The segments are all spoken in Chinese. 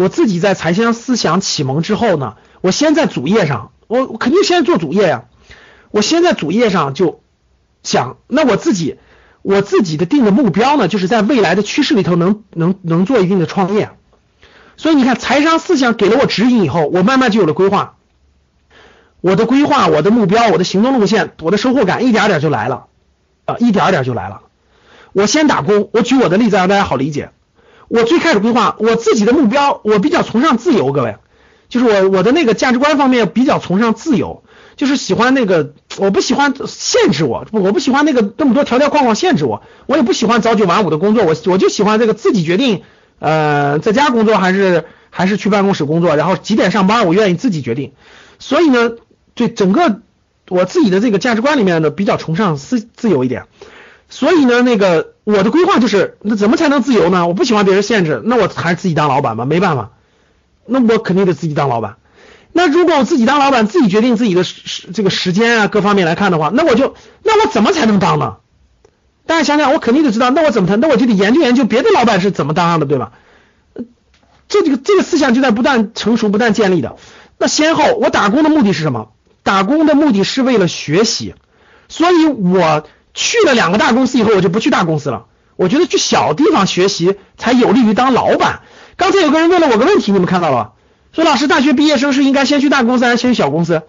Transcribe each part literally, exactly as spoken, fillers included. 我自己在财商思想启蒙之后呢，我先在主业上，我我肯定先做主业呀、啊。我先在主业上就想，那我自己，我自己的定的目标呢，就是在未来的趋势里头能能能做一定的创业。所以你看，财商思想给了我指引以后，我慢慢就有了规划。我的规划，我的目标，我的行动路线，我的收获感一点点就来了，啊、呃，一点点就来了。我先打工，我举我的例子让大家好理解。我最开始规划我自己的目标，我比较崇尚自由，各位，就是我我的那个价值观方面比较崇尚自由，就是喜欢那个，我不喜欢限制我，我不喜欢那个那么多条条框框限制我，我也不喜欢早九晚五的工作，我我就喜欢这个自己决定，呃，在家工作还是还是去办公室工作，然后几点上班我愿意自己决定，所以呢，对整个我自己的这个价值观里面呢，比较崇尚自自由一点。所以呢，那个我的规划就是，那怎么才能自由呢？我不喜欢别人限制，那我还是自己当老板吧，没办法，那我肯定得自己当老板。那如果我自己当老板，自己决定自己的时这个时间啊各方面来看的话，那我就，那我怎么才能当呢？大家想想，我肯定得知道，那我怎么才？那我就得研究研究别的老板是怎么当的，对吧？这这个这个思想就在不断成熟、不断建立的。那先后，我打工的目的是什么？打工的目的是为了学习，所以我。去了两个大公司以后，我就不去大公司了。我觉得去小地方学习才有利于当老板。刚才有个人问了我个问题，你们看到了，说老师，大学毕业生是应该先去大公司还是先去小公司？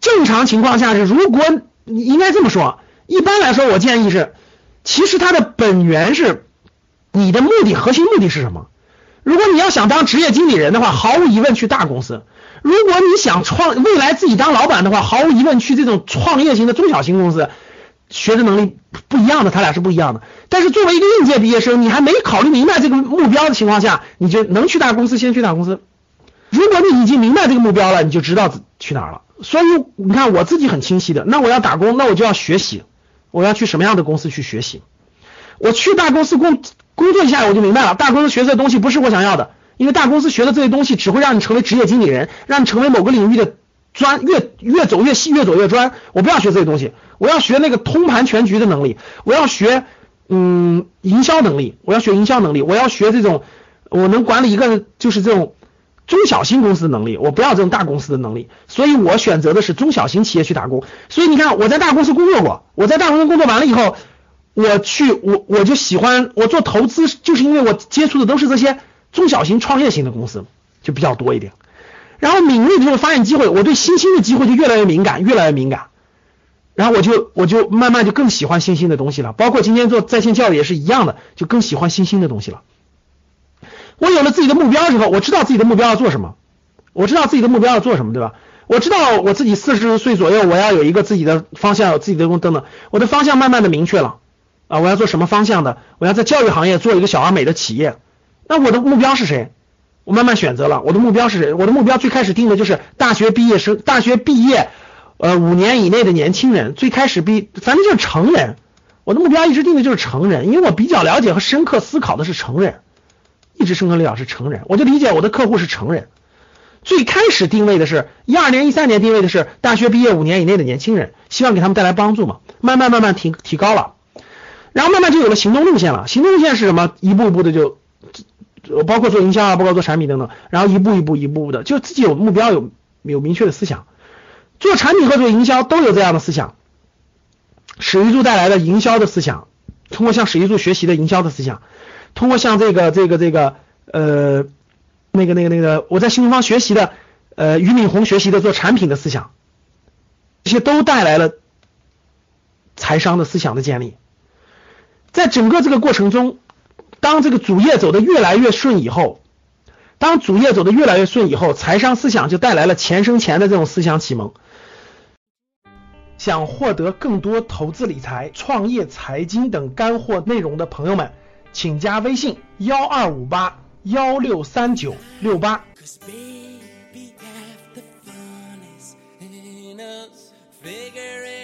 正常情况下是，如果你应该这么说，一般来说我建议是，其实它的本源是你的目的，核心目的是什么？如果你要想当职业经理人的话，毫无疑问去大公司；如果你想创未来自己当老板的话，毫无疑问去这种创业型的中小型公司。学的能力不一样的，他俩是不一样的。但是作为一个应届毕业生，你还没考虑明白这个目标的情况下，你就能去大公司先去大公司。如果你已经明白这个目标了，你就知道去哪儿了。所以你看我自己很清晰的，那我要打工，那我就要学习，我要去什么样的公司去学习。我去大公司工工作一下，我就明白了，大公司学这东西不是我想要的，因为大公司学的这些东西只会让你成为职业经理人，让你成为某个领域的。专越越走越细，越走越专。我不要学这些东西，我要学那个通盘全局的能力，我要学嗯营销能力，我要学营销能力，我要学这种我能管理一个就是这种中小型公司的能力，我不要这种大公司的能力。所以我选择的是中小型企业去打工。所以你看，我在大公司工作过，我在大公司工作完了以后，我去我我就喜欢我做投资，就是因为我接触的都是这些中小型创业型的公司，就比较多一点。然后敏锐的时候发现机会，我对新兴的机会就越来越敏感，越来越敏感。然后我就我就慢慢就更喜欢新兴的东西了，包括今天做在线教育也是一样的，就更喜欢新兴的东西了。我有了自己的目标之后，我知道自己的目标要做什么，我知道自己的目标要做什么，对吧？我知道我自己四十岁左右，我要有一个自己的方向，有自己的等等，我的方向慢慢的明确了啊，我要做什么方向的？我要在教育行业做一个小而美的企业。那我的目标是谁？我慢慢选择了我的目标是谁？我的目标最开始定的就是大学毕业生，大学毕业，呃，五年以内的年轻人，最开始毕，反正就是成人。我的目标一直定的就是成人，因为我比较了解和深刻思考的是成人，一直深刻思考是成人，我就理解我的客户是成人。最开始定位的是一二年、一三年定位的是大学毕业五年以内的年轻人，希望给他们带来帮助嘛。慢慢慢慢提提高了，然后慢慢就有了行动路线了。行动路线是什么？一步一步的就。包括做营销啊，包括做产品等等，然后一步一步一步步的，就自己有目标，有有明确的思想，做产品和做营销都有这样的思想。史玉柱带来的营销的思想，通过向史玉柱学习的营销的思想，通过向这个这个这个呃那个那个那个我在新东方学习的呃俞敏洪学习的做产品的思想，这些都带来了财商的思想的建立。在整个这个过程中，当这个主业走得越来越顺以后，当主业走得越来越顺以后，财商思想就带来了钱生钱的这种思想启蒙。想获得更多投资理财、创业、财经等干货内容的朋友们，请加微信幺二五八幺六三九六八。Cause baby, half the fun is in us figuring